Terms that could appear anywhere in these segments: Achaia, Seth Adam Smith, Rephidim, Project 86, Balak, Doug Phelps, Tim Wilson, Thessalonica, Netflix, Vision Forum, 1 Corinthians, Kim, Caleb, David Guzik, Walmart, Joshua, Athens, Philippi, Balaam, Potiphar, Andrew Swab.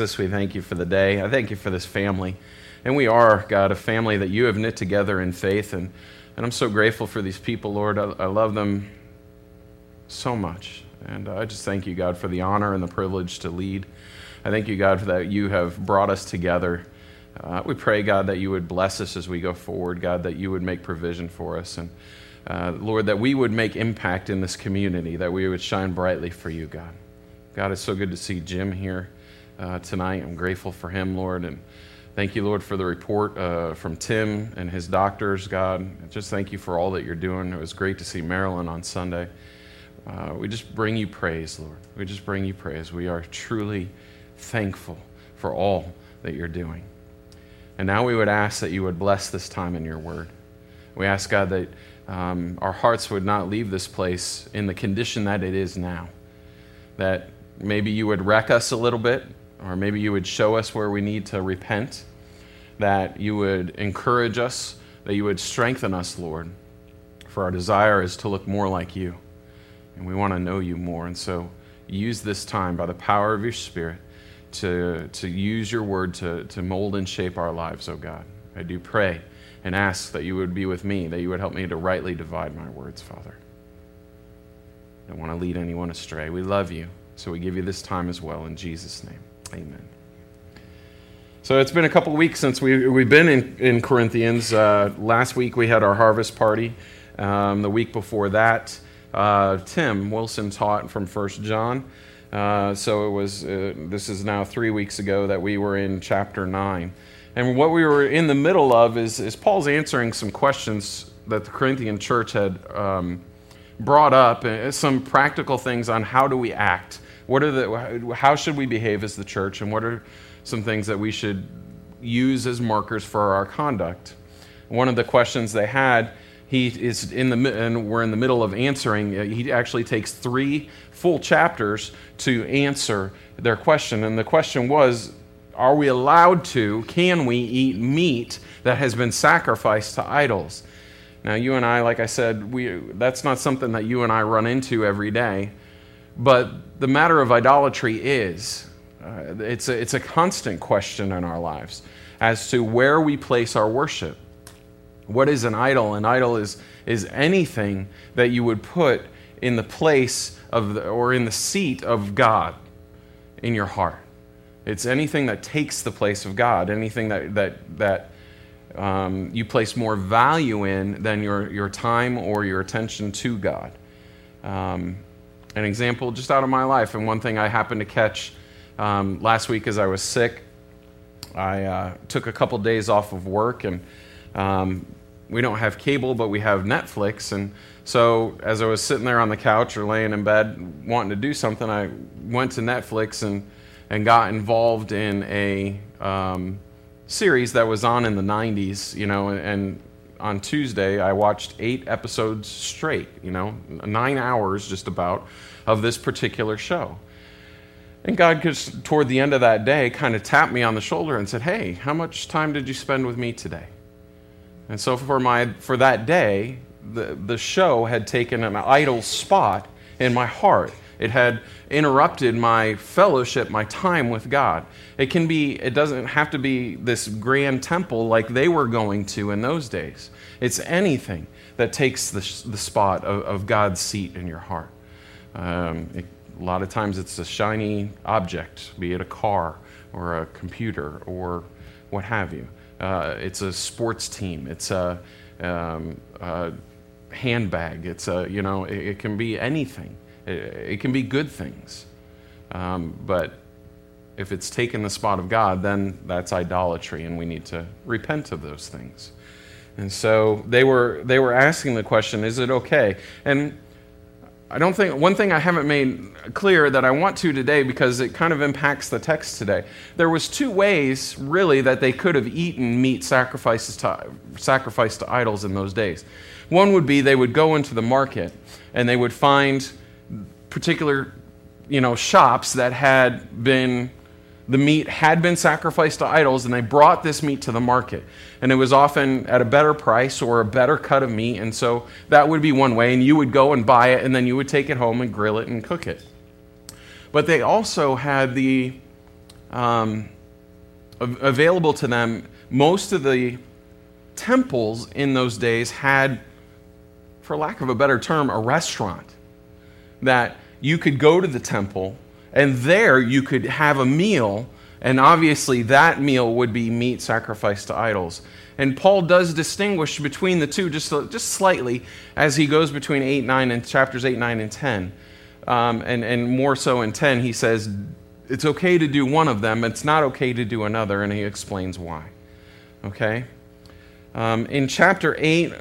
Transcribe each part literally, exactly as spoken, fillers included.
Jesus, we thank you for the day. I thank you for this family. And we are, God, a family that you have knit together in faith. And, and I'm so grateful for these people, Lord. I, I love them so much. And I just thank you, God, for the honor and the privilege to lead. I thank you, God, for that you have brought us together. Uh, we pray, God, that you would bless us as we go forward, God, that you would make provision for us. And, uh, Lord, that we would make impact in this community, that we would shine brightly for you, God. God, it's so good to see Jim here uh, tonight. I'm grateful for him, Lord. And thank you, Lord, for the report uh, from Tim and his doctors, God. And just thank you for all that you're doing. It was great to see Marilyn on Sunday. Uh, we just bring you praise, Lord. We just bring you praise. We are truly thankful for all that you're doing. And now we would ask that you would bless this time in your word. We ask, God, that um, our hearts would not leave this place in the condition that it is now. That maybe you would wreck us a little bit, or maybe you would show us where we need to repent. That you would encourage us, that you would strengthen us, Lord. For our desire is to look more like you. And we want to know you more. And so use this time by the power of your Spirit to to use your word to, to mold and shape our lives, oh God. I do pray and ask that you would be with me, that you would help me to rightly divide my words, Father. I don't want to lead anyone astray. We love you, so we give you this time as well. In Jesus' name, amen. So it's been a couple weeks since we, we've been in, in Corinthians. Uh, last week we had our harvest party. Um, the week before that, Uh, Tim Wilson taught from First John, uh, so it was. Uh, this is now three weeks ago that we were in chapter nine, and what we were in the middle of is, is Paul's answering some questions that the Corinthian church had um, brought up, uh, some practical things on how do we act, what are the, how should we behave as the church, and what are some things that we should use as markers for our conduct. One of the questions they had. He is in the, and we're in the middle of answering. He actually takes three full chapters to answer their question. And the question was, are we allowed to, can we eat meat that has been sacrificed to idols? Now, you and I, like I said, we that's not something that you and I run into every day. But the matter of idolatry is, uh, it's a, it's a constant question in our lives as to where we place our worship. What is an idol? An idol is is anything that you would put in the place of the, or in the seat of God in your heart. It's anything that takes the place of God, anything that that that um, you place more value in than your, your time or your attention to God. Um, an example just out of my life, and one thing I happened to catch um, last week as I was sick, I uh, took a couple days off of work, and um, we don't have cable, but we have Netflix. And so as I was sitting there on the couch or laying in bed wanting to do something, I went to Netflix and, and got involved in a um, series that was on in the nineties, you know, and, and on Tuesday I watched eight episodes straight, you know, nine hours just about of this particular show. And God just toward the end of that day kind of tapped me on the shoulder and said, "Hey, how much time did you spend with me today?" And so for my for that day, the, the show had taken an idle spot in my heart. It had interrupted my fellowship, my time with God. It can be, it doesn't have to be this grand temple like they were going to in those days. It's anything that takes the, the spot of, of God's seat in your heart. Um, it, a lot of times it's a shiny object, be it a car or a computer or what have you. Uh, it's a sports team. It's a, um, a handbag. It's a, you know, it, it can be anything. It, it can be good things. Um, but if it's taken the spot of God, then that's idolatry, and we need to repent of those things. And so they were they were asking the question, is it okay? And I don't think, one thing I haven't made clear that I want to today because it kind of impacts the text today. There was two ways, really, that they could have eaten meat sacrifices to, sacrificed to idols in those days. One would be they would go into the market and they would find particular, you know, shops that had been, the meat had been sacrificed to idols, and they brought this meat to the market. And it was often at a better price or a better cut of meat, and so that would be one way, and you would go and buy it, and then you would take it home and grill it and cook it. But they also had the um, available to them, most of the temples in those days had, for lack of a better term, a restaurant that you could go to the temple, and there you could have a meal, and obviously that meal would be meat sacrificed to idols. And Paul does distinguish between the two just, just slightly as he goes between eight, nine, and chapters eight, nine, and ten. Um, and, and more so in ten, he says, it's okay to do one of them, it's not okay to do another, and he explains why. Okay? Um, in chapter eight,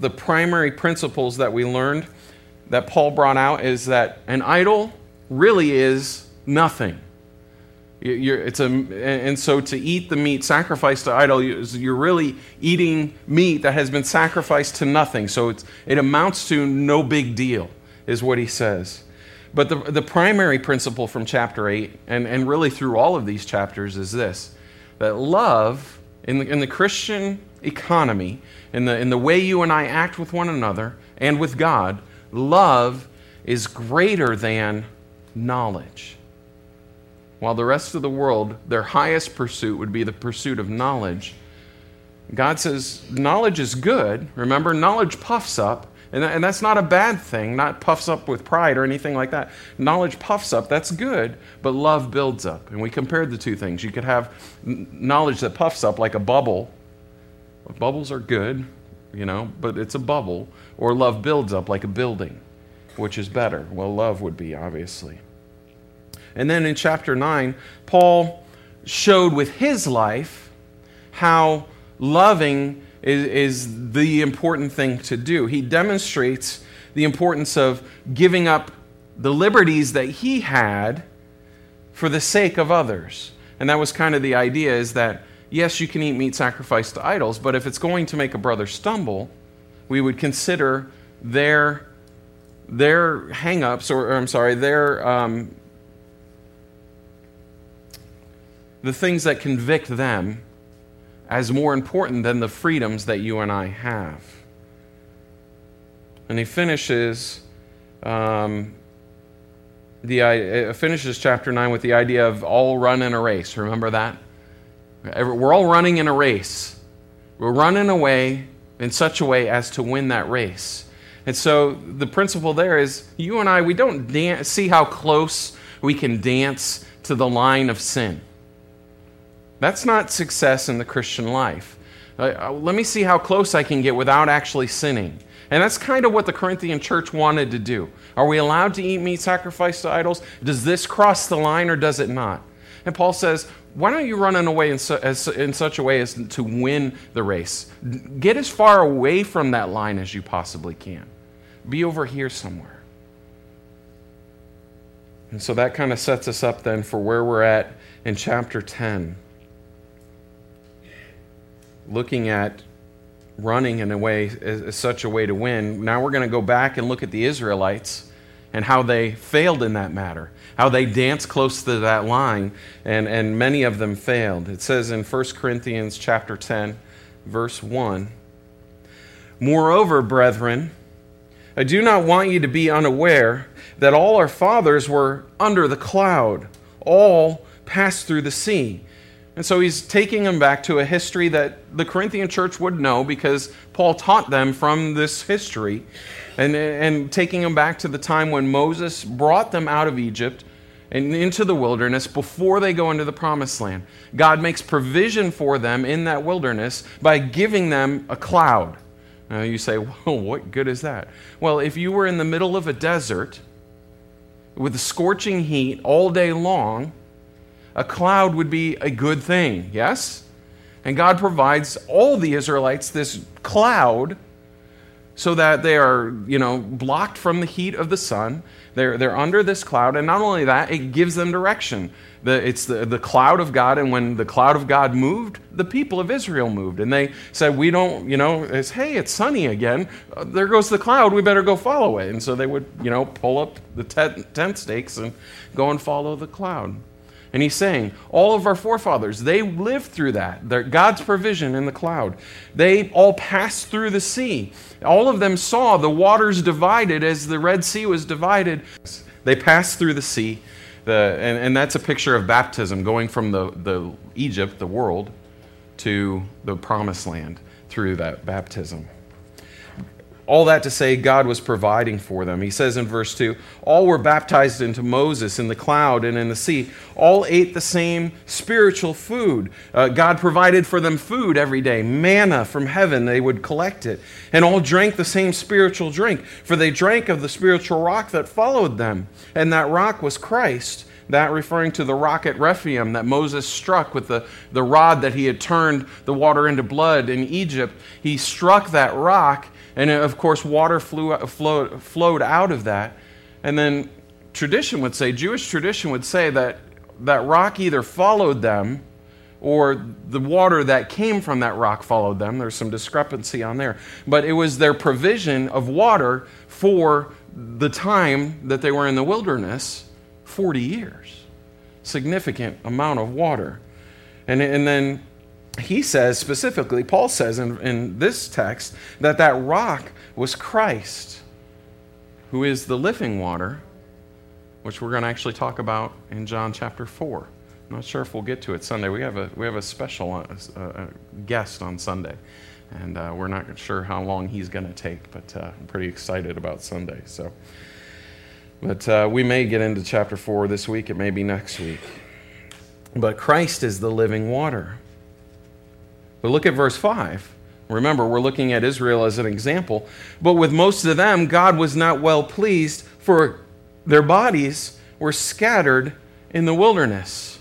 the primary principles that we learned that Paul brought out is that an idol really is nothing. You're, it's a, and so to eat the meat sacrificed to idol, you're really eating meat that has been sacrificed to nothing. So it's, it amounts to no big deal, is what he says. But the, the primary principle from chapter eight, and, and really through all of these chapters, is this, that love in the, in the Christian economy, in the, in the way you and I act with one another and with God, love is greater than knowledge. While the rest of the world, their highest pursuit would be the pursuit of knowledge, God says knowledge is good. Remember, knowledge puffs up, and, and that's not a bad thing, not puffs up with pride or anything like that. Knowledge puffs up, that's good, but love builds up. And we compared the two things. You could have knowledge that puffs up like a bubble. Bubbles are good, you know, but it's a bubble. Or love builds up like a building, which is better. Well, love would be, obviously. And then in chapter nine, Paul showed with his life how loving is, is the important thing to do. He demonstrates the importance of giving up the liberties that he had for the sake of others. And that was kind of the idea, is that, yes, you can eat meat sacrificed to idols, but if it's going to make a brother stumble, we would consider their their hang-ups, or, or I'm sorry, their... Um, the things that convict them as more important than the freedoms that you and I have. And he finishes um, the uh, finishes chapter nine with the idea of all run in a race. Remember that? We're all running in a race. We're running away in such a way as to win that race. And so the principle there is you and I, we don't dan- see how close we can dance to the line of sin. That's not success in the Christian life. Uh, let me see how close I can get without actually sinning. And that's kind of what the Corinthian church wanted to do. Are we allowed to eat meat sacrificed to idols? Does this cross the line or does it not? And Paul says, why don't you run in, a way in, su- as, in such a way as to win the race? Get as far away from that line as you possibly can. Be over here somewhere. And so that kind of sets us up then for where we're at in chapter ten. Looking at running in a way as such a way to win. Now we're going to go back and look at the Israelites and how they failed in that matter, how they danced close to that line, and, and many of them failed. It says in First Corinthians chapter ten, verse one, "Moreover, brethren, I do not want you to be unaware that all our fathers were under the cloud, all passed through the sea." And so he's taking them back to a history that the Corinthian church would know because Paul taught them from this history, and, and taking them back to the time when Moses brought them out of Egypt and into the wilderness before they go into the promised land. God makes provision for them in that wilderness by giving them a cloud. Now you say, well, what good is that? Well, if you were in the middle of a desert with a scorching heat all day long, a cloud would be a good thing, yes? And God provides all the Israelites this cloud so that they are, you know, blocked from the heat of the sun. They're, they're under this cloud, and not only that, it gives them direction. The, it's the, the cloud of God, and when the cloud of God moved, the people of Israel moved. And they said, we don't, you know, it's, hey, it's sunny again. Uh, there goes the cloud, we better go follow it. And so they would, you know, pull up the tent, tent stakes and go and follow the cloud. And he's saying, all of our forefathers, they lived through that. They're God's provision in the cloud. They all passed through the sea. All of them saw the waters divided as the Red Sea was divided. They passed through the sea. the and, and that's a picture of baptism, going from the, the Egypt, the world, to the promised land through that baptism. All that to say, God was providing for them. He says in verse two, all were baptized into Moses in the cloud and in the sea. All ate the same spiritual food. Uh, God provided for them food every day, manna from heaven. They would collect it. And all drank the same spiritual drink, for they drank of the spiritual rock that followed them. And that rock was Christ, that referring to the rock at Rephidim that Moses struck with the, the rod that he had turned the water into blood in Egypt. He struck that rock, and of course, water flew, flowed, flowed out of that. And then tradition would say, Jewish tradition would say that that rock either followed them or the water that came from that rock followed them. There's some discrepancy on there. But it was their provision of water for the time that they were in the wilderness, forty years. Significant amount of water. And, and then... He says specifically, Paul says in, in this text, that that rock was Christ, who is the living water, which we're going to actually talk about in John chapter four. I'm not sure if we'll get to it Sunday. We have a we have a special uh, uh, guest on Sunday, and uh, we're not sure how long he's going to take, but uh, I'm pretty excited about Sunday. So, but uh, we may get into chapter four this week. It may be next week. But Christ is the living water. But look at verse five. Remember, we're looking at Israel as an example. But with most of them, God was not well pleased, for their bodies were scattered in the wilderness.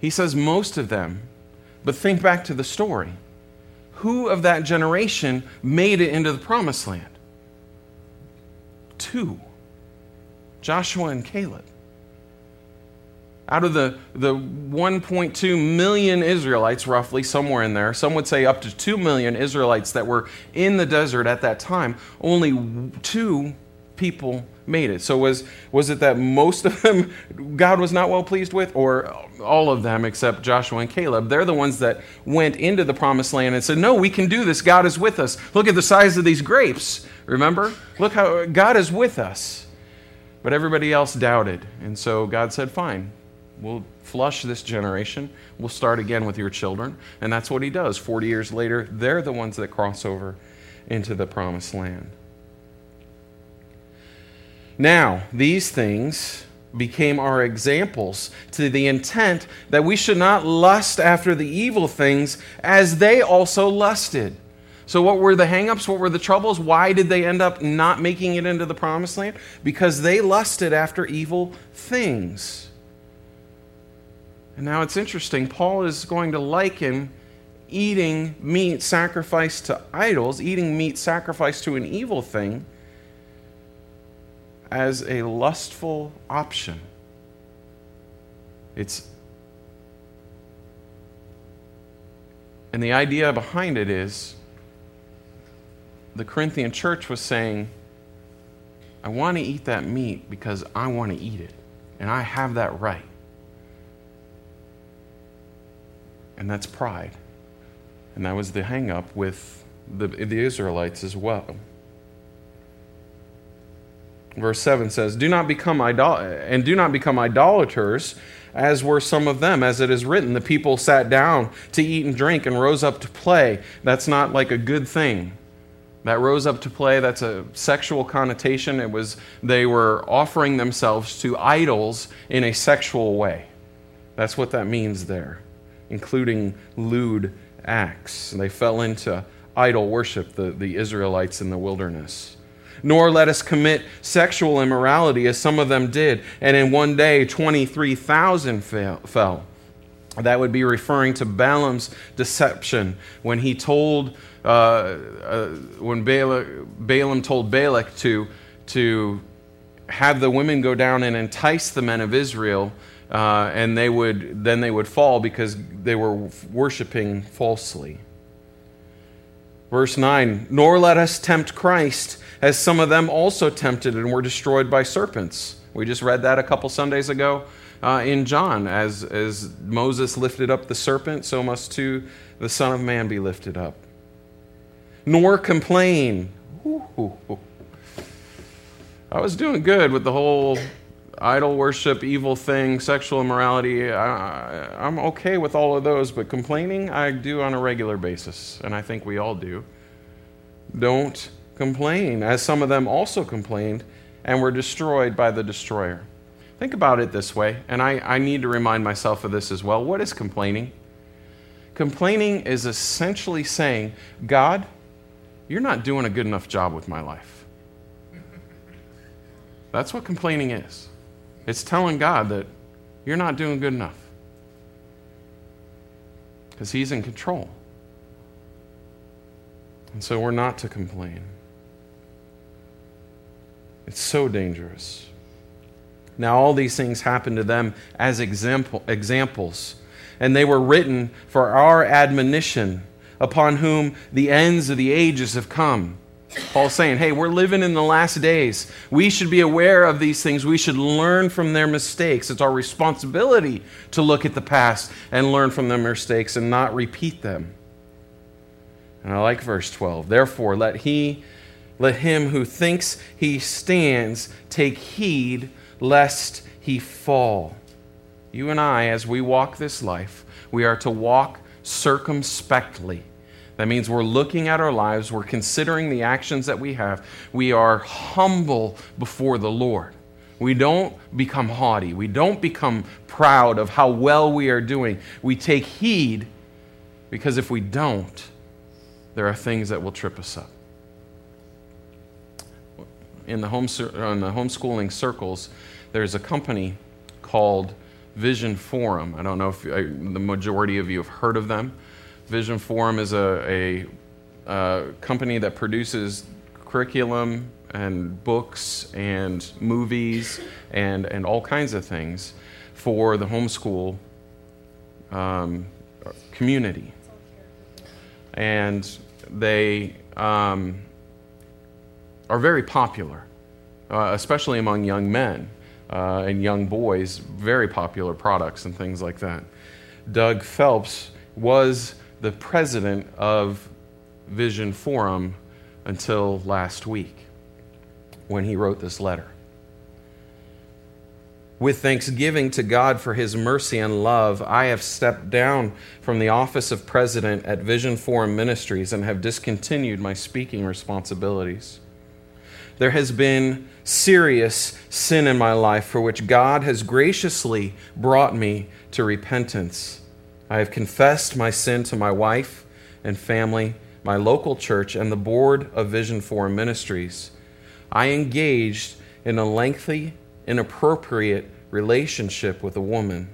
He says most of them. But think back to the story. Who of that generation made it into the promised land? Two. Joshua and Caleb. Out of the, the one point two million Israelites, roughly, somewhere in there, some would say up to two million Israelites that were in the desert at that time, only two people made it. So was, was it that most of them God was not well pleased with, or all of them except Joshua and Caleb? They're the ones that went into the promised land and said, no, we can do this. God is with us. Look at the size of these grapes, remember? Look how God is with us. But everybody else doubted, and so God said, fine. We'll flush this generation. We'll start again with your children. And that's what he does. Forty years later, they're the ones that cross over into the promised land. Now, these things became our examples to the intent that we should not lust after the evil things as they also lusted. So what were the hang-ups? What were the troubles? Why did they end up not making it into the promised land? Because they lusted after evil things. And now it's interesting, Paul is going to liken eating meat sacrificed to idols, eating meat sacrificed to an evil thing, as a lustful option. It's, and the idea behind it is, the Corinthian church was saying, I want to eat that meat because I want to eat it, and I have that right. And that's pride. And that was the hang-up with the, the Israelites as well. Verse seven says, "Do not become idol- and do not become idolaters, as were some of them, as it is written, the people sat down to eat and drink and rose up to play." That's not like a good thing. That rose up to play, that's a sexual connotation. It was they were offering themselves to idols in a sexual way. That's what that means there. Including lewd acts. They fell into idol worship, the, the Israelites in the wilderness. Nor let us commit sexual immorality, as some of them did, and in one day twenty-three thousand fell. That would be referring to Balaam's deception when he told, uh, uh, when Balak, Balaam told Balak to, to have the women go down and entice the men of Israel. Uh, and they would then they would fall because they were worshiping falsely. Verse nine, nor let us tempt Christ, as some of them also tempted and were destroyed by serpents. We just read that a couple Sundays ago uh, in John. As, as Moses lifted up the serpent, so must too the Son of Man be lifted up. Nor complain. Ooh, ooh, ooh. I was doing good with the whole... idol worship, evil things, sexual immorality, I, I'm okay with all of those, but complaining I do on a regular basis, and I think we all do. Don't complain, as some of them also complained and were destroyed by the destroyer. Think about it this way, and I, I need to remind myself of this as well. What is complaining? Complaining is essentially saying, God, you're not doing a good enough job with my life. That's what complaining is. It's telling God that you're not doing good enough because he's in control. And so we're not to complain. It's so dangerous. Now all these things happened to them as example, examples, and they were written for our admonition, upon whom the ends of the ages have come. Paul's saying, hey, we're living in the last days. We should be aware of these things. We should learn from their mistakes. It's our responsibility to look at the past and learn from their mistakes and not repeat them. And I like verse twelve. Therefore, let he, let him who thinks he stands take heed lest he fall. You and I, as we walk this life, we are to walk circumspectly. That means we're looking at our lives, we're considering the actions that we have. We are humble before the Lord. We don't become haughty. We don't become proud of how well we are doing. We take heed, because if we don't, there are things that will trip us up. In the home, in the homeschooling circles, there's a company called Vision Forum. I don't know if I, the majority of you have heard of them. Vision Forum is a, a, a company that produces curriculum and books and movies and, and all kinds of things for the homeschool um, community. And they um, are very popular, uh, especially among young men uh, and young boys, very popular products and things like that. Doug Phelps was the president of Vision Forum until last week when he wrote this letter. With thanksgiving to God for his mercy and love, I have stepped down from the office of president at Vision Forum Ministries and have discontinued my speaking responsibilities. There has been serious sin in my life for which God has graciously brought me to repentance. I have confessed my sin to my wife and family, my local church, and the board of Vision Forum Ministries. I engaged in a lengthy, inappropriate relationship with a woman.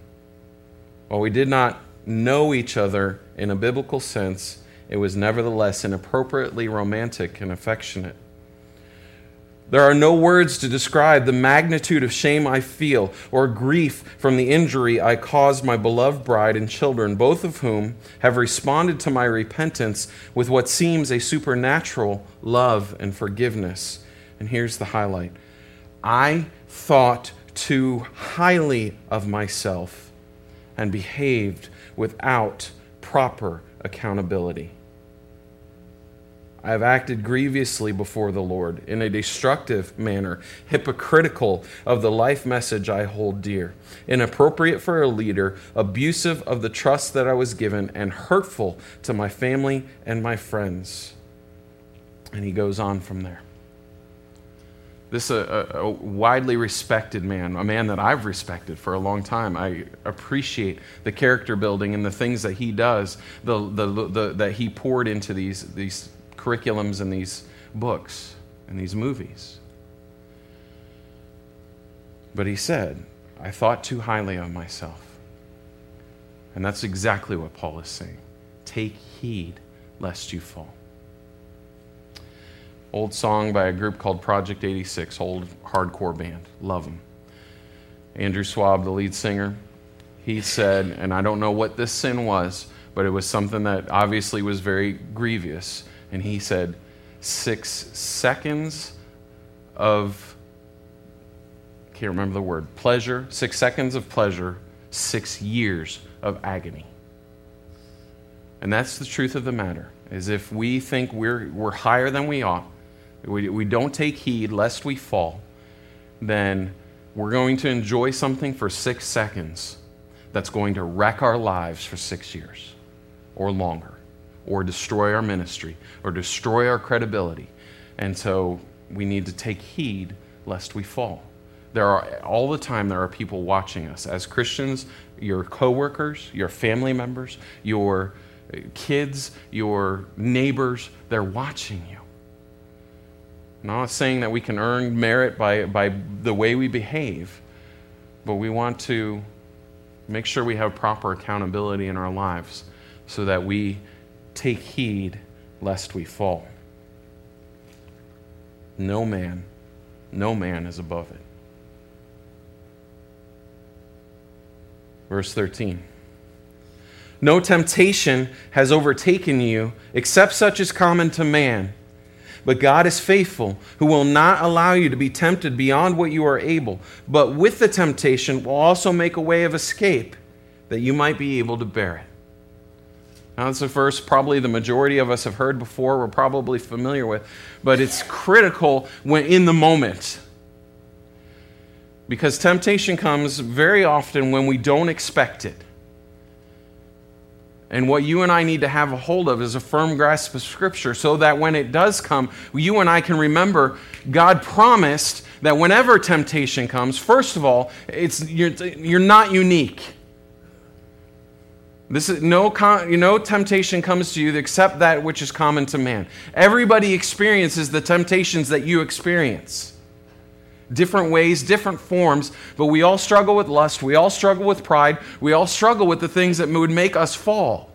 While we did not know each other in a biblical sense, it was nevertheless inappropriately romantic and affectionate. There are no words to describe the magnitude of shame I feel or grief from the injury I caused my beloved bride and children, both of whom have responded to my repentance with what seems a supernatural love and forgiveness. And here's the highlight. I thought too highly of myself and behaved without proper accountability. I have acted grievously before the Lord in a destructive manner, hypocritical of the life message I hold dear, inappropriate for a leader, abusive of the trust that I was given, and hurtful to my family and my friends. And he goes on from there. This is a, a, a widely respected man, a man that I've respected for a long time. I appreciate the character building and the things that he does, the, the, the, the that he poured into these these. curriculums and these books and these movies. But he said, I thought too highly of myself. And that's exactly what Paul is saying. Take heed lest you fall. Old song by a group called Project eighty-six, old hardcore band. Love them. Andrew Swab, the lead singer, he said, and I don't know what this sin was, but it was something that obviously was very grievous. And he said, six seconds of, can't remember the word, pleasure, six seconds of pleasure, six years of agony. And that's the truth of the matter, is if we think we're we're higher than we ought, we, we don't take heed lest we fall, then We're going to enjoy something for six seconds that's going to wreck our lives for six years or longer, or destroy our ministry, or destroy our credibility. And so we need to take heed lest we fall. There are, all the time, there are people watching us. As Christians, your coworkers, your family members, your kids, your neighbors, they're watching you. I'm not saying that we can earn merit by, by the way we behave, but we want to make sure we have proper accountability in our lives so that we take heed lest we fall. No man, no man is above it. Verse thirteen. No temptation has overtaken you except such as is common to man. But God is faithful, who will not allow you to be tempted beyond what you are able, but with the temptation will also make a way of escape that you might be able to bear it. Now, that's a verse probably the majority of us have heard before, we're probably familiar with, but it's critical when in the moment. Because temptation comes very often when we don't expect it. And what you and I need to have a hold of is a firm grasp of Scripture so that when it does come, you and I can remember God promised that whenever temptation comes, first of all, it's you're, you're not unique. This is no, no temptation comes to you except that which is common to man. Everybody experiences the temptations that you experience. Different ways, different forms, but we all struggle with lust, we all struggle with pride, we all struggle with the things that would make us fall.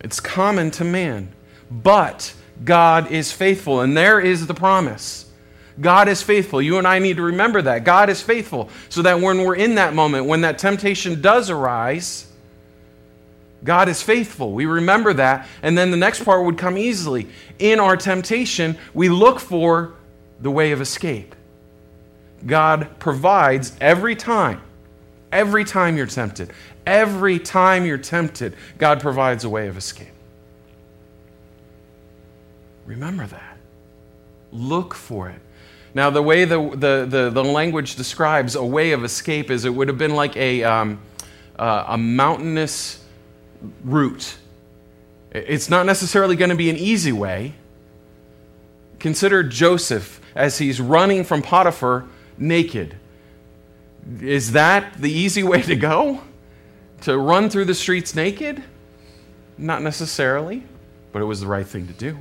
It's common to man, but God is faithful, and there is the promise. God is faithful. You and I need to remember that. God is faithful, so that when we're in that moment, when that temptation does arise, God is faithful. We remember that, and then the next part would come easily. In our temptation, we look for the way of escape. God provides every time. Every time you're tempted. Every time you're tempted, God provides a way of escape. Remember that. Look for it. Now, the way the the, the, the language describes a way of escape is it would have been like a, um, uh, a mountainous route. It's not necessarily going to be an easy way. Consider Joseph as he's running from Potiphar naked. Is that the easy way to go? To run through the streets naked? Not necessarily, but it was the right thing to do.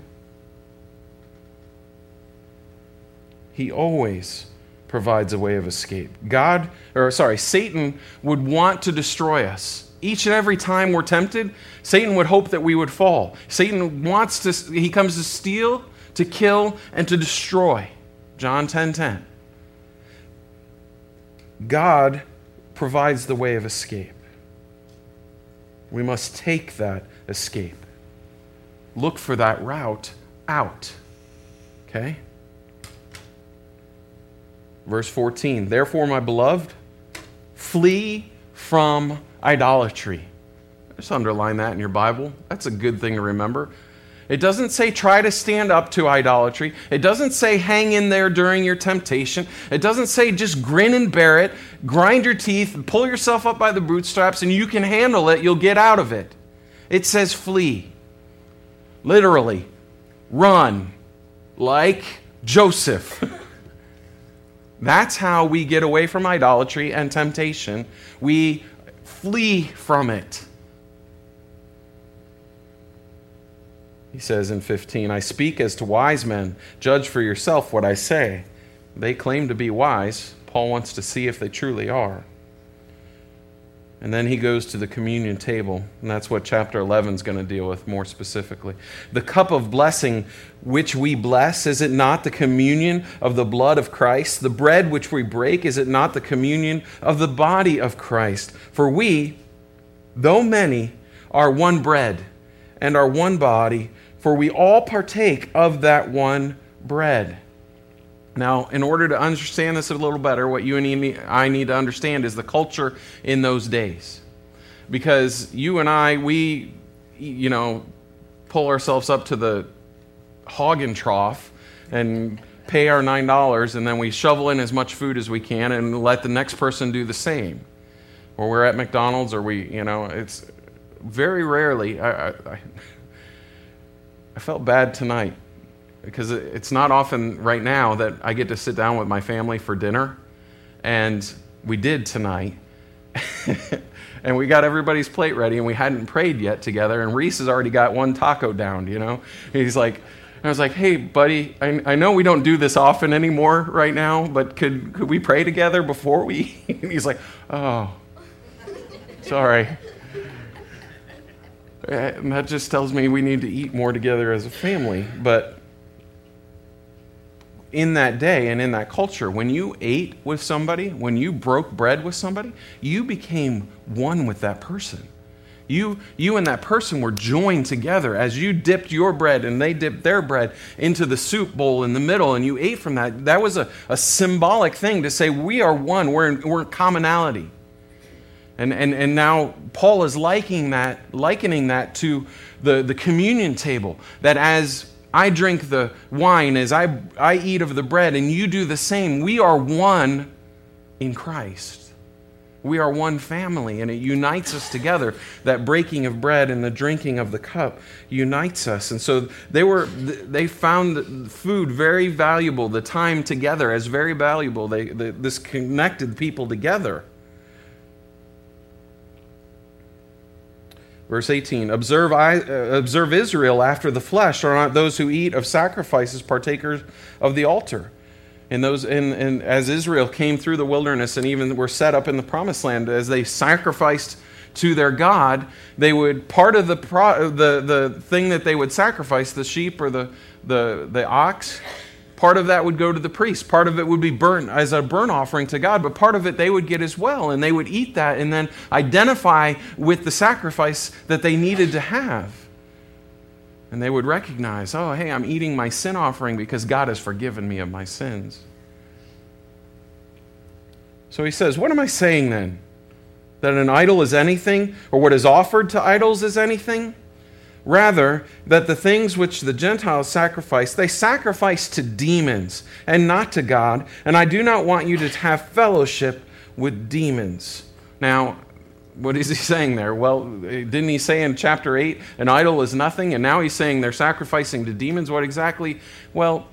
He always provides a way of escape. God, or sorry, Satan would want to destroy us. Each and every time we're tempted, Satan would hope that we would fall. Satan wants to, he comes to steal, to kill, and to destroy. John ten ten. God provides the way of escape. We must take that escape. Look for that route out. Okay? Verse fourteen. Therefore, my beloved, flee from idolatry. Just underline that in your Bible. That's a good thing to remember. It doesn't say try to stand up to idolatry. It doesn't say hang in there during your temptation. It doesn't say just grin and bear it, grind your teeth, pull yourself up by the bootstraps, and you can handle it. You'll get out of it. It says flee. Literally, run like Joseph. That's how we get away from idolatry and temptation. We flee from it. He says in fifteen, I speak as to wise men. Judge for yourself what I say. They claim to be wise. Paul wants to see if they truly are. And then he goes to the communion table, and that's what chapter eleven is going to deal with more specifically. The cup of blessing which we bless, is it not the communion of the blood of Christ? The bread which we break, is it not the communion of the body of Christ? For we, though many, are one bread and are one body, for we all partake of that one bread. Now, in order to understand this a little better, what you and I need to understand is the culture in those days. Because you and I, we, you know, pull ourselves up to the hog and trough and pay our nine dollars, and then we shovel in as much food as we can and let the next person do the same. Or we're at McDonald's, or we, you know, it's very rarely. I, I, I felt bad tonight because it's not often right now that I get to sit down with my family for dinner, and we did tonight. And we got everybody's plate ready, and we hadn't prayed yet together, and Reese has already got one taco down, you know. He's like, I was like, hey, buddy, I, I know we don't do this often anymore right now, but could could we pray together before we eat? And he's like, oh, sorry. And that just tells me we need to eat more together as a family. But in that day and in that culture, when you ate with somebody, when you broke bread with somebody, you became one with that person. You you and that person were joined together as you dipped your bread and they dipped their bread into the soup bowl in the middle, and you ate from that. That was a, a symbolic thing to say, we are one, we're in, we're in commonality. And, and and now Paul is likening that, likening that to the, the communion table, that as I drink the wine, as I, I eat of the bread, and you do the same. We are one in Christ. We are one family, and it unites us together. That breaking of bread and the drinking of the cup unites us. And so they were they found food very valuable, the time together as very valuable. They, they this connected people together. Verse eighteen, observe, I, uh, observe Israel after the flesh. Are not those who eat of sacrifices partakers of the altar? And those, and, and as Israel came through the wilderness and even were set up in the promised land, as they sacrificed to their God, they would, part of the pro, the, the thing that they would sacrifice, the sheep or the, the, the ox, part of that would go to the priest. Part of it would be burnt as a burnt offering to God, but part of it they would get as well, and they would eat that and then identify with the sacrifice that they needed to have. And they would recognize, oh, hey, I'm eating my sin offering because God has forgiven me of my sins. So he says, what am I saying then? That an idol is anything, or what is offered to idols is anything? Rather, that the things which the Gentiles sacrifice, they sacrifice to demons and not to God, and I do not want you to have fellowship with demons. Now, what is he saying there? Well, didn't he say in chapter eight, an idol is nothing, and now he's saying they're sacrificing to demons? What exactly? Well,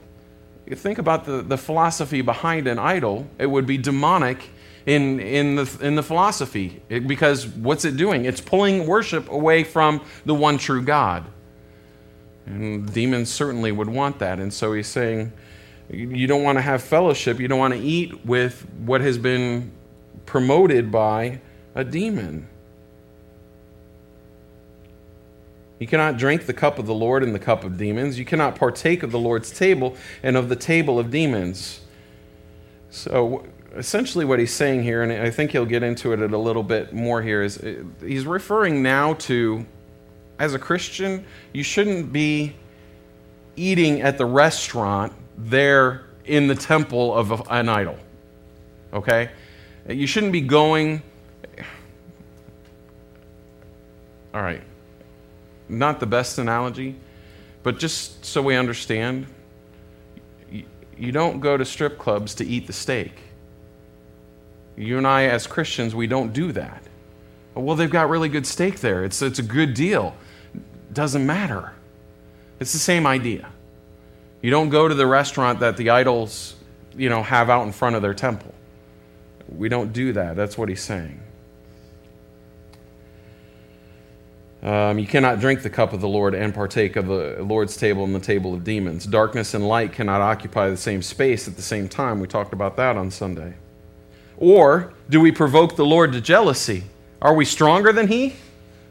you think about the, the philosophy behind an idol. It would be demonic In, in the in the philosophy, it, because what's it doing? It's pulling worship away from the one true God. And demons certainly would want that. And so he's saying, you don't want to have fellowship, you don't want to eat with what has been promoted by a demon. You cannot drink the cup of the Lord and the cup of demons. You cannot partake of the Lord's table and of the table of demons. So essentially what he's saying here, and I think he'll get into it a little bit more here, is he's referring now to, as a Christian, you shouldn't be eating at the restaurant there in the temple of an idol, okay? You shouldn't be going, all right, not the best analogy, but just so we understand, you don't go to strip clubs to eat the steak. You and I, as Christians, we don't do that. Well, they've got really good steak there. It's it's a good deal. Doesn't matter. It's the same idea. You don't go to the restaurant that the idols, you know, have out in front of their temple. We don't do that. That's what he's saying. Um, you cannot drink the cup of the Lord and partake of the Lord's table and the table of demons. Darkness and light cannot occupy the same space at the same time. We talked about that on Sunday. Or do we provoke the Lord to jealousy? Are we stronger than He?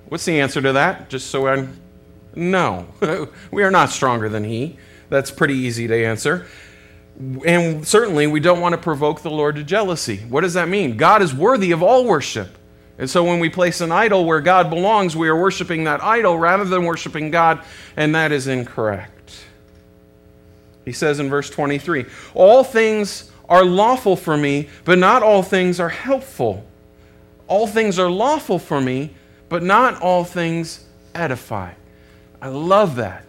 What's the answer to that? Just so I'm... No. We are not stronger than He. That's pretty easy to answer. And certainly we don't want to provoke the Lord to jealousy. What does that mean? God is worthy of all worship. And so when we place an idol where God belongs, we are worshiping that idol rather than worshiping God, and that is incorrect. He says in verse twenty-three, all things are lawful for me, but not all things are helpful. All things are lawful for me, but not all things edify. I love that.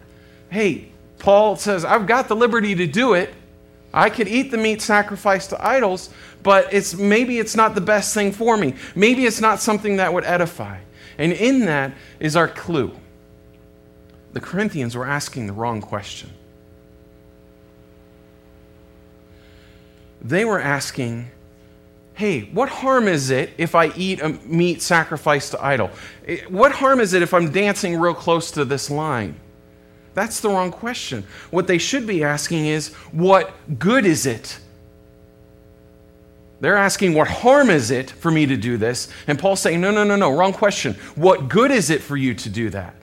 Hey, Paul says, I've got the liberty to do it, I could eat the meat sacrificed to idols, but it's maybe it's not the best thing for me. Maybe it's not something that would edify. And in that is our clue. The Corinthians were asking the wrong question. They were asking, hey, what harm is it if I eat a meat sacrificed to idol? What harm is it if I'm dancing real close to this line? That's the wrong question. What they should be asking is, what good is it? They're asking, what harm is it for me to do this? And Paul's saying, no, no, no, no, wrong question. What good is it for you to do that?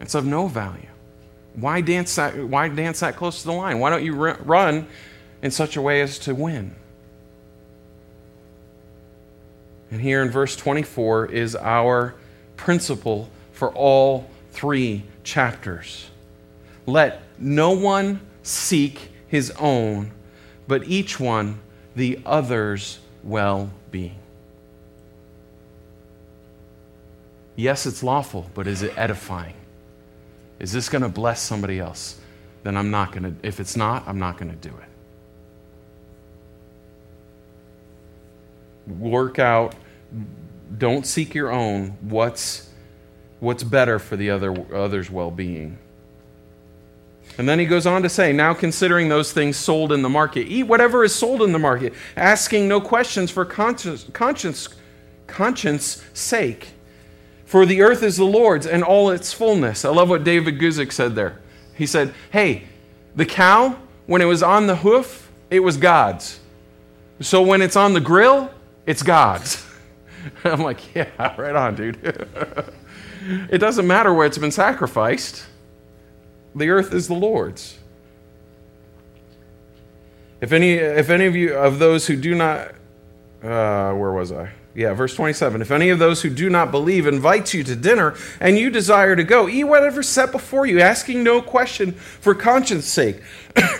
It's of no value. Why dance that, why dance that close to the line? Why don't you run in such a way as to win? And here in verse twenty-four is our principle for all three chapters. Let no one seek his own, but each one the other's well-being. Yes, it's lawful, but is it edifying? Is this going to bless somebody else? Then I'm not going to, if it's not, I'm not going to do it. Work out, don't seek your own, what's what's better for the other other's well-being. And then he goes on to say, now considering those things sold in the market, eat whatever is sold in the market, asking no questions for conscience, conscience, conscience sake. For the earth is the Lord's and all its fullness. I love what David Guzik said there. He said, hey, the cow, when it was on the hoof, it was God's. So when it's on the grill, it's God's. I'm like, yeah, right on, dude. It doesn't matter where it's been sacrificed. The earth is the Lord's. If any, if any of you of those who do not, uh, where was I? Yeah, verse twenty-seven. If any of those who do not believe invites you to dinner and you desire to go, eat whatever's set before you, asking no question for conscience sake.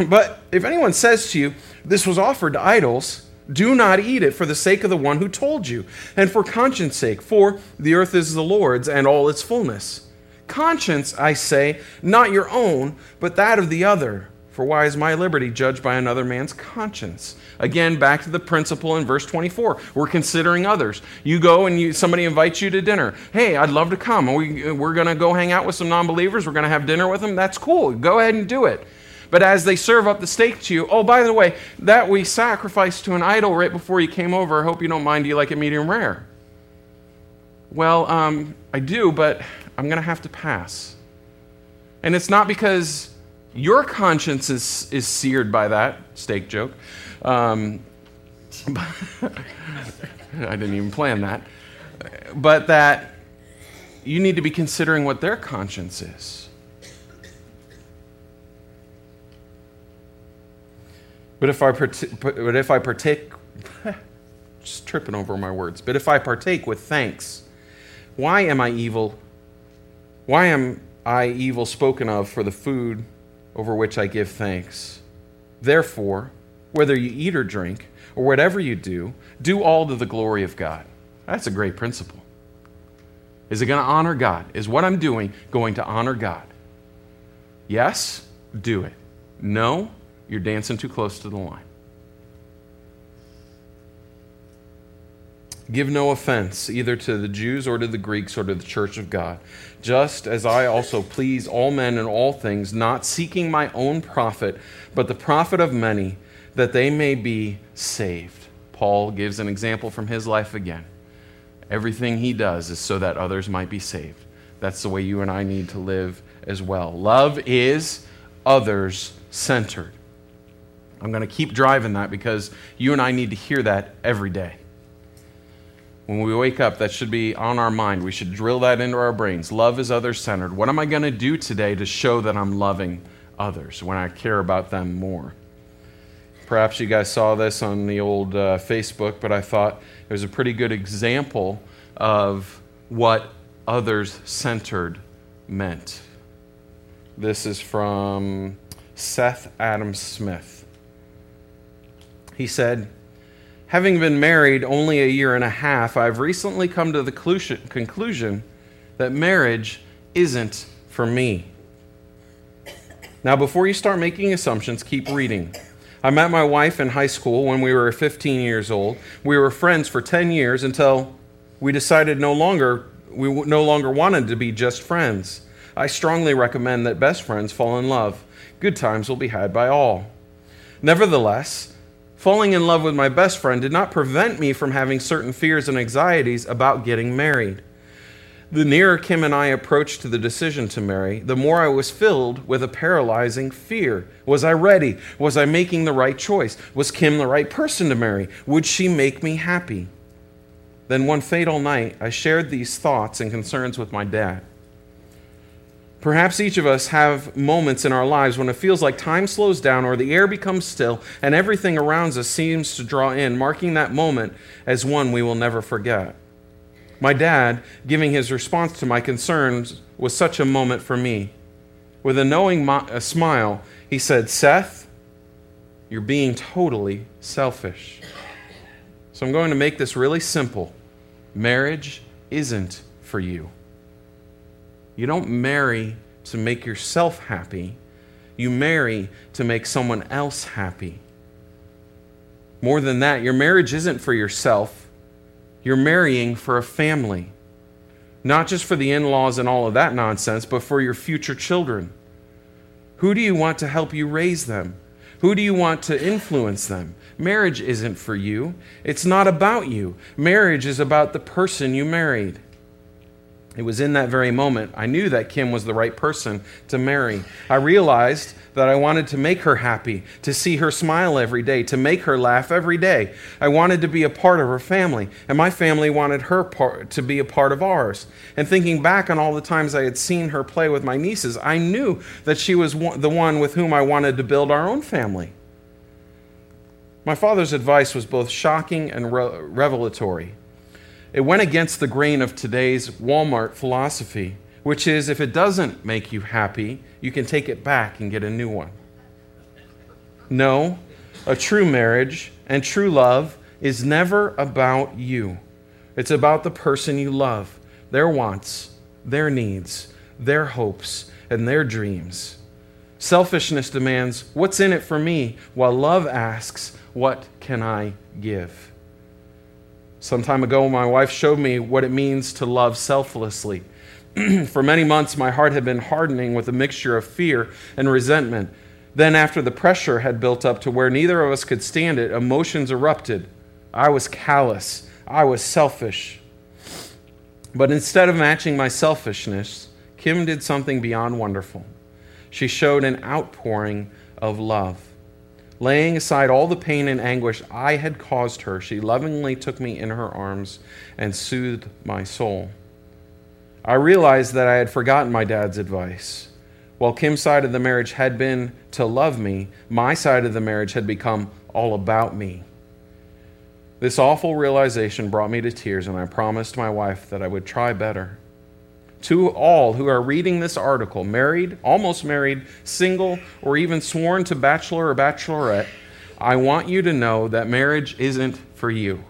But if anyone says to you, this was offered to idols, do not eat it for the sake of the one who told you, and for conscience sake, for the earth is the Lord's and all its fullness. Conscience, I say, not your own, but that of the other. For why is my liberty judged by another man's conscience? Again, back to the principle in verse twenty-four. We're considering others. You go and you, somebody invites you to dinner. Hey, I'd love to come. We, we're going to go hang out with some non-believers. We're going to have dinner with them. That's cool. Go ahead and do it. But as they serve up the steak to you, oh, by the way, that we sacrificed to an idol right before you came over. I hope you don't mind. Do you like it medium rare? Well, um, I do, but I'm going to have to pass. And it's not because your conscience is, is seared by that steak joke. Um, I didn't even plan that. But that you need to be considering what their conscience is. But if I partake, but if I partake, just tripping over my words. But if I partake with thanks, why am I evil? Why am I evil spoken of for the food over which I give thanks? Therefore, whether you eat or drink or whatever you do, do all to the glory of God. That's a great principle. Is it going to honor God? Is what I'm doing going to honor God? Yes, do it. No. You're dancing too close to the line. Give no offense either to the Jews or to the Greeks or to the church of God, just as I also please all men in all things, not seeking my own profit, but the profit of many, that they may be saved. Paul gives an example from his life again. Everything he does is so that others might be saved. That's the way you and I need to live as well. Love is others-centered. I'm going to keep driving that because you and I need to hear that every day. When we wake up, that should be on our mind. We should drill that into our brains. Love is other-centered. What am I going to do today to show that I'm loving others when I care about them more? Perhaps you guys saw this on the old uh, Facebook, but I thought it was a pretty good example of what others-centered meant. This is from Seth Adam Smith. He said, having been married only a year and a half, I've recently come to the conclusion that marriage isn't for me. Now, before you start making assumptions, keep reading. I met my wife in high school when we were fifteen years old. We were friends for ten years until we decided no longer we no longer wanted to be just friends. I strongly recommend that best friends fall in love. Good times will be had by all. Nevertheless, falling in love with my best friend did not prevent me from having certain fears and anxieties about getting married. The nearer Kim and I approached to the decision to marry, the more I was filled with a paralyzing fear. Was I ready? Was I making the right choice? Was Kim the right person to marry? Would she make me happy? Then one fatal night, I shared these thoughts and concerns with my dad. Perhaps each of us have moments in our lives when it feels like time slows down or the air becomes still and everything around us seems to draw in, marking that moment as one we will never forget. My dad, giving his response to my concerns, was such a moment for me. With a knowing mo- a smile, he said, "Seth, you're being totally selfish." So I'm going to make this really simple. Marriage isn't for you. You don't marry to make yourself happy. You marry to make someone else happy. More than that, your marriage isn't for yourself. You're marrying for a family. Not just for the in-laws and all of that nonsense, but for your future children. Who do you want to help you raise them? Who do you want to influence them? Marriage isn't for you. It's not about you. Marriage is about the person you married. It was in that very moment I knew that Kim was the right person to marry. I realized that I wanted to make her happy, to see her smile every day, to make her laugh every day. I wanted to be a part of her family, and my family wanted her part, to be a part of ours. And thinking back on all the times I had seen her play with my nieces, I knew that she was the one with whom I wanted to build our own family. My father's advice was both shocking and re- revelatory. It went against the grain of today's Walmart philosophy, which is if it doesn't make you happy, you can take it back and get a new one. No, a true marriage and true love is never about you. It's about the person you love, their wants, their needs, their hopes, and their dreams. Selfishness demands, what's in it for me? While love asks, what can I give? Some time ago, my wife showed me what it means to love selflessly. For many months, my heart had been hardening with a mixture of fear and resentment. Then, after the pressure had built up to where neither of us could stand it, emotions erupted. I was callous. I was selfish. But instead of matching my selfishness, Kim did something beyond wonderful. She showed an outpouring of love. Laying aside all the pain and anguish I had caused her, she lovingly took me in her arms and soothed my soul. I realized that I had forgotten my dad's advice. While Kim's side of the marriage had been to love me, my side of the marriage had become all about me. This awful realization brought me to tears, and I promised my wife that I would try better. To all who are reading this article, married, almost married, single, or even sworn to bachelor or bachelorette, I want you to know that marriage isn't for you.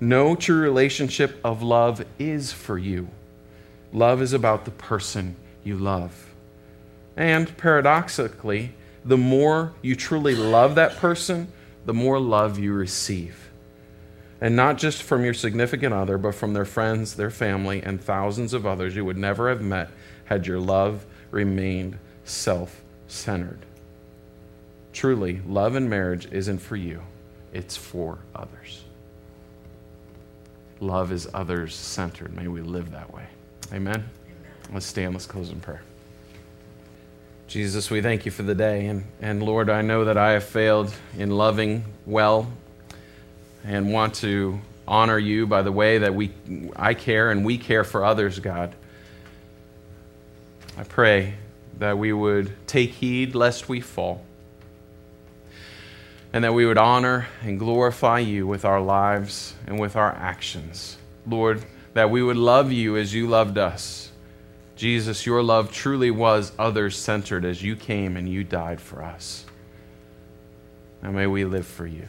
No true relationship of love is for you. Love is about the person you love. And paradoxically, the more you truly love that person, the more love you receive. And not just from your significant other, but from their friends, their family, and thousands of others you would never have met had your love remained self-centered. Truly, love and marriage isn't for you. It's for others. Love is others-centered. May we live that way. Amen? Let's stand. Let's close in prayer. Jesus, we thank you for the day. And, and Lord, I know that I have failed in loving well, and want to honor you by the way that we, I care and we care for others, God. I pray that we would take heed lest we fall, and that we would honor and glorify you with our lives and with our actions. Lord, that we would love you as you loved us. Jesus, your love truly was others-centered as you came and you died for us. Now may we live for you.